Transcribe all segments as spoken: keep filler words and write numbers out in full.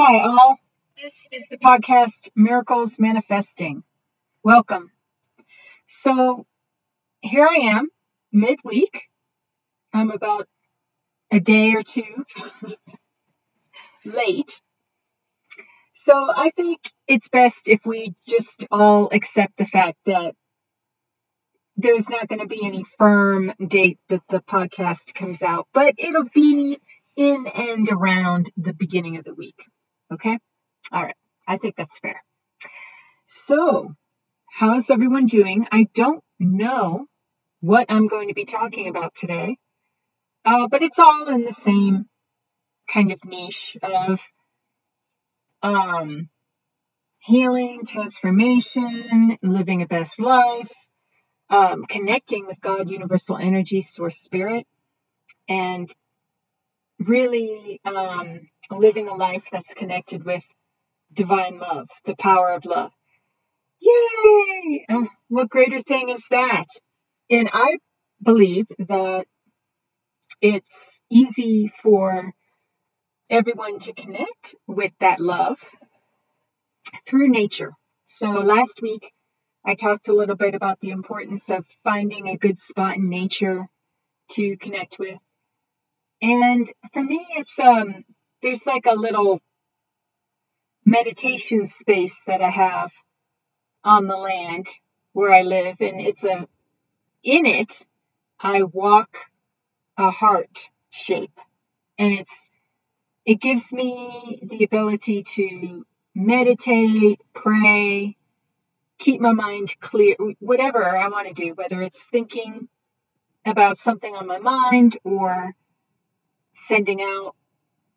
Hi, all. This is the podcast Miracles Manifesting. Welcome. So here I am, midweek. I'm about a day or two late. So I think it's best if we just all accept the fact that there's not going to be any firm date that the podcast comes out, but it'll be in and around the beginning of the week. Okay? All right. I think that's fair. So, how's everyone doing? I don't know what I'm going to be talking about today, uh, but it's all in the same kind of niche of um, healing, transformation, living a best life, um, connecting with God, universal energy, source, spirit, and really um, living a life that's connected with divine love, the power of love. Yay! Oh, what greater thing is that? And I believe that it's easy for everyone to connect with that love through nature. So last week, I talked a little bit about the importance of finding a good spot in nature to connect with. And for me, it's um, there's like a little meditation space that I have on the land where I live, and it's a in it I walk a heart shape, and it's it gives me the ability to meditate, pray, keep my mind clear, whatever I want to do, whether it's thinking about something on my mind or sending out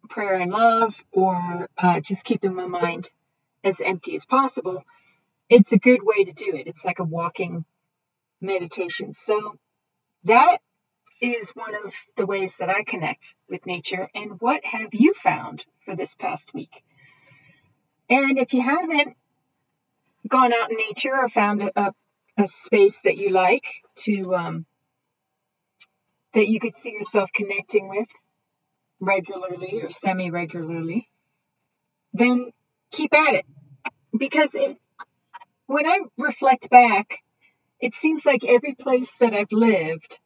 prayer and love, or uh, just keeping my mind as empty as possible. It's a good way to do it. It's like a walking meditation. So that is one of the ways that I connect with nature. And what have you found for this past week? And if you haven't gone out in nature or found a, a, a space that you like to, um, that you could see yourself connecting with regularly or semi-regularly, then keep at it. Because it, when I reflect back, it seems like every place that I've lived,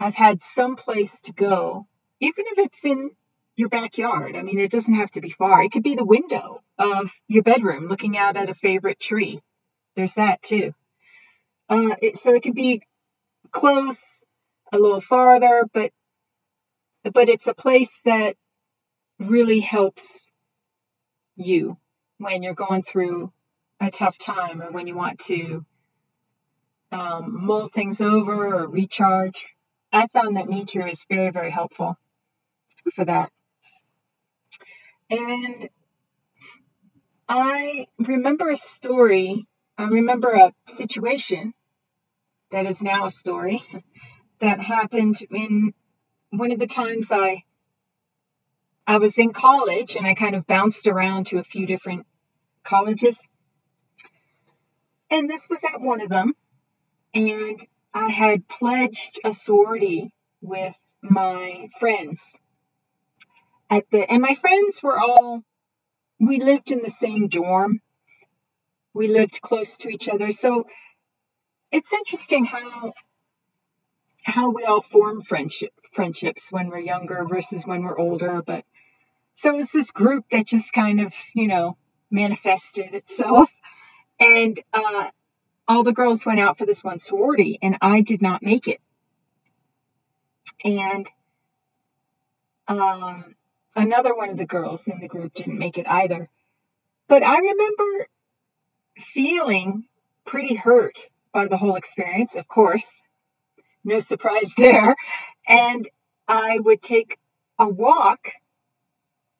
I've had some place to go, even if it's in your backyard. I mean, it doesn't have to be far. It could be the window of your bedroom looking out at a favorite tree. There's that too. Uh, it, so it could be close, a little farther, but But it's a place that really helps you when you're going through a tough time or when you want to um, mull things over or recharge. I found that nature is very, very helpful for that. And I remember a story. I remember a situation that is now a story that happened in one of the times I I was in college, and I kind of bounced around to a few different colleges. And this was at one of them. And I had pledged a sorority with my friends. At the and my friends were all, we lived in the same dorm. We lived close to each other. So it's interesting how how we all form friendship, friendships when we're younger versus when we're older. But so it was this group that just kind of, you know, manifested itself. And uh, all the girls went out for this one sorority, and I did not make it. And um, another one of the girls in the group didn't make it either. But I remember feeling pretty hurt by the whole experience, of course. No surprise there. And I would take a walk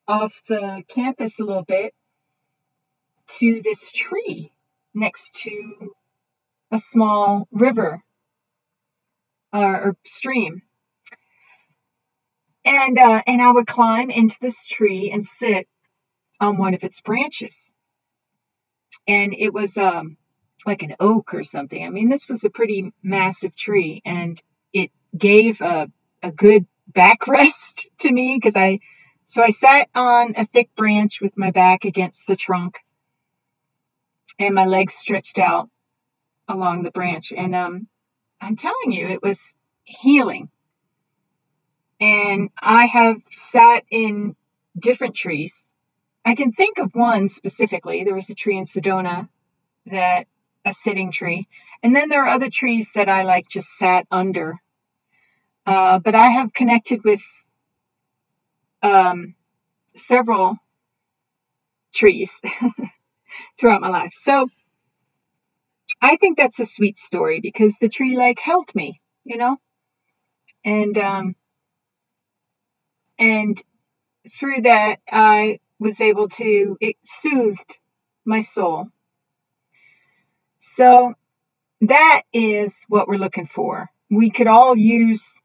off the campus a little bit to this tree next to a small river uh, or stream. And, uh, and I would climb into this tree and sit on one of its branches. And it was, um, like an oak or something. I mean, this was a pretty massive tree, and it gave a, a good backrest to me because I So I sat on a thick branch with my back against the trunk and my legs stretched out along the branch. And um, I'm telling you, it was healing. And I have sat in different trees. I can think of one specifically. There was a tree in Sedona, that a sitting tree. And then there are other trees that I like just sat under. Uh, but I have connected with um, several trees throughout my life. So I think that's a sweet story because the tree like helped me, you know, and, um, and through that, I was able to, it soothed my soul. So that is what we're looking for. We could all use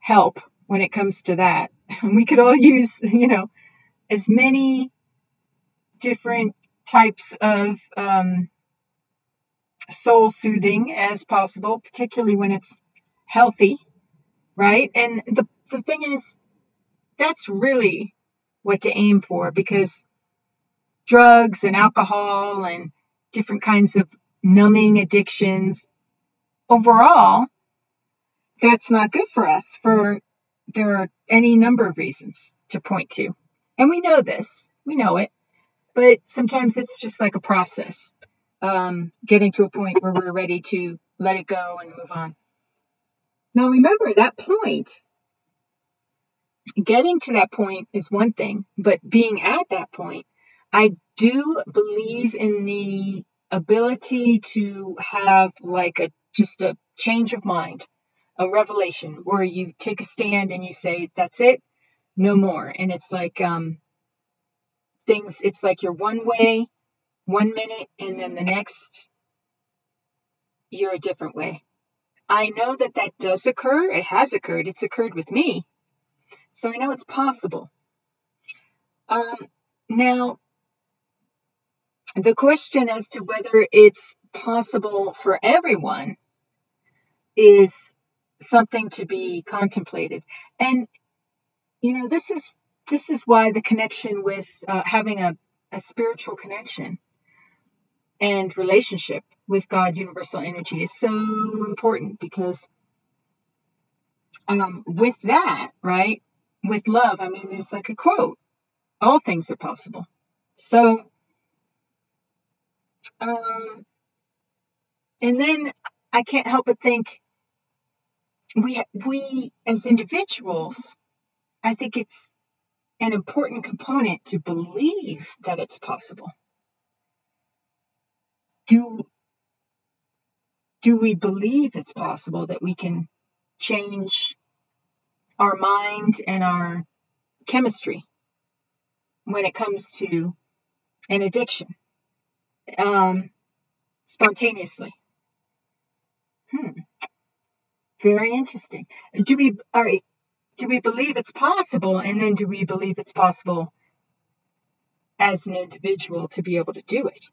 help when it comes to that. We could all use, you know, as many different types of um, soul soothing as possible, particularly when it's healthy, right? And the the thing is, that's really what to aim for, because drugs and alcohol and different kinds of numbing addictions, overall, that's not good for us. For there are any number of reasons to point to. And we know this, we know it, but sometimes it's just like a process, um, getting to a point where we're ready to let it go and move on. Now, remember that point, getting to that point is one thing, but being at that point, I do believe in the ability to have like a just a change of mind, a revelation where you take a stand and you say, that's it, no more. And it's like um, things, it's like you're one way, one minute, and then the next, you're a different way. I know that that does occur. It has occurred. It's occurred with me. So I know it's possible. Um, now, the question as to whether it's possible for everyone is something to be contemplated. And, you know, this is this is why the connection with uh, having a, a spiritual connection and relationship with God, universal energy is so important, because um, with that, right, with love, I mean, there's like a quote, all things are possible. So, Um, and then I can't help but think we, we as individuals, I think it's an important component to believe that it's possible. Do, do we believe it's possible that we can change our mind and our chemistry when it comes to an addiction? Um, spontaneously. Hmm. Very interesting. Do we, all right, do we believe it's possible? And then do we believe it's possible as an individual to be able to do it?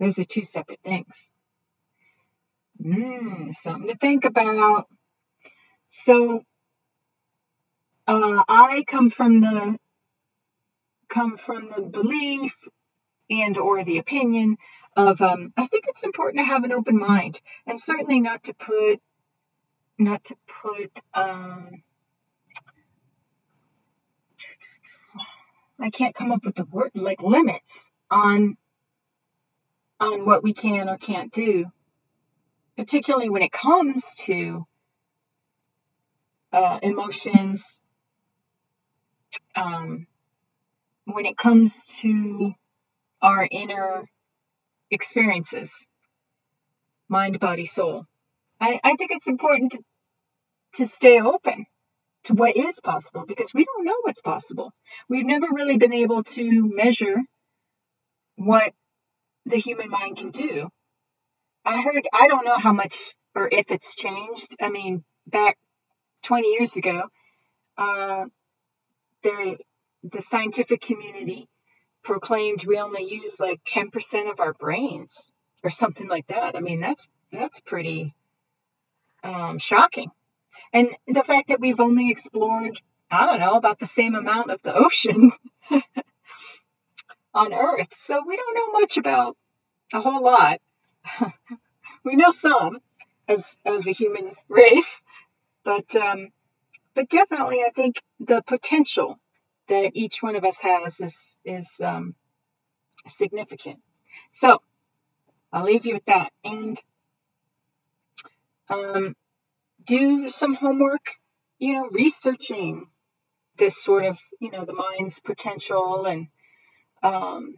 Those are two separate things. Hmm. Something to think about. So, uh, I come from the, come from the belief and or the opinion of, um, I think it's important to have an open mind, and certainly not to put, not to put, um, I can't come up with the word, like limits on, on what we can or can't do, particularly when it comes to uh, emotions, um, when it comes to our inner experiences, mind, body, soul. I, I think it's important to, to stay open to what is possible, because we don't know what's possible. We've never really been able to measure what the human mind can do. I heard, I don't know how much or if it's changed. I mean, back twenty years ago, uh, there, the scientific community proclaimed we only use like ten percent of our brains or something like that. I mean, that's, that's pretty um, shocking. And the fact that we've only explored I don't know, about the same amount of the ocean on Earth. So we don't know much about a whole lot. We know some as as a human race, but um, but definitely I think the potential that each one of us has is is um, significant. So I'll leave you with that, and um, do some homework. You know, researching this sort of, you know, the mind's potential and um,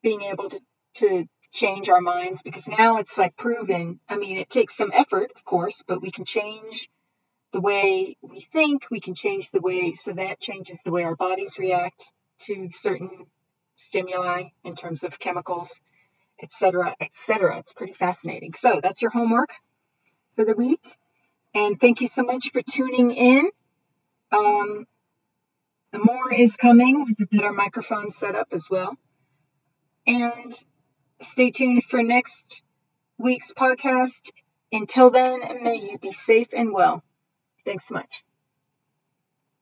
being able to, to change our minds, because now it's like proven. I mean, it takes some effort, of course, but we can change the way we think. We can change the way, so that changes the way our bodies react to certain stimuli in terms of chemicals, et cetera, et cetera. It's pretty fascinating. So that's your homework for the week. And thank you so much for tuning in. Um, more is coming with a better microphone setup as well. And stay tuned for next week's podcast. Until then, may you be safe and well. Thanks so much.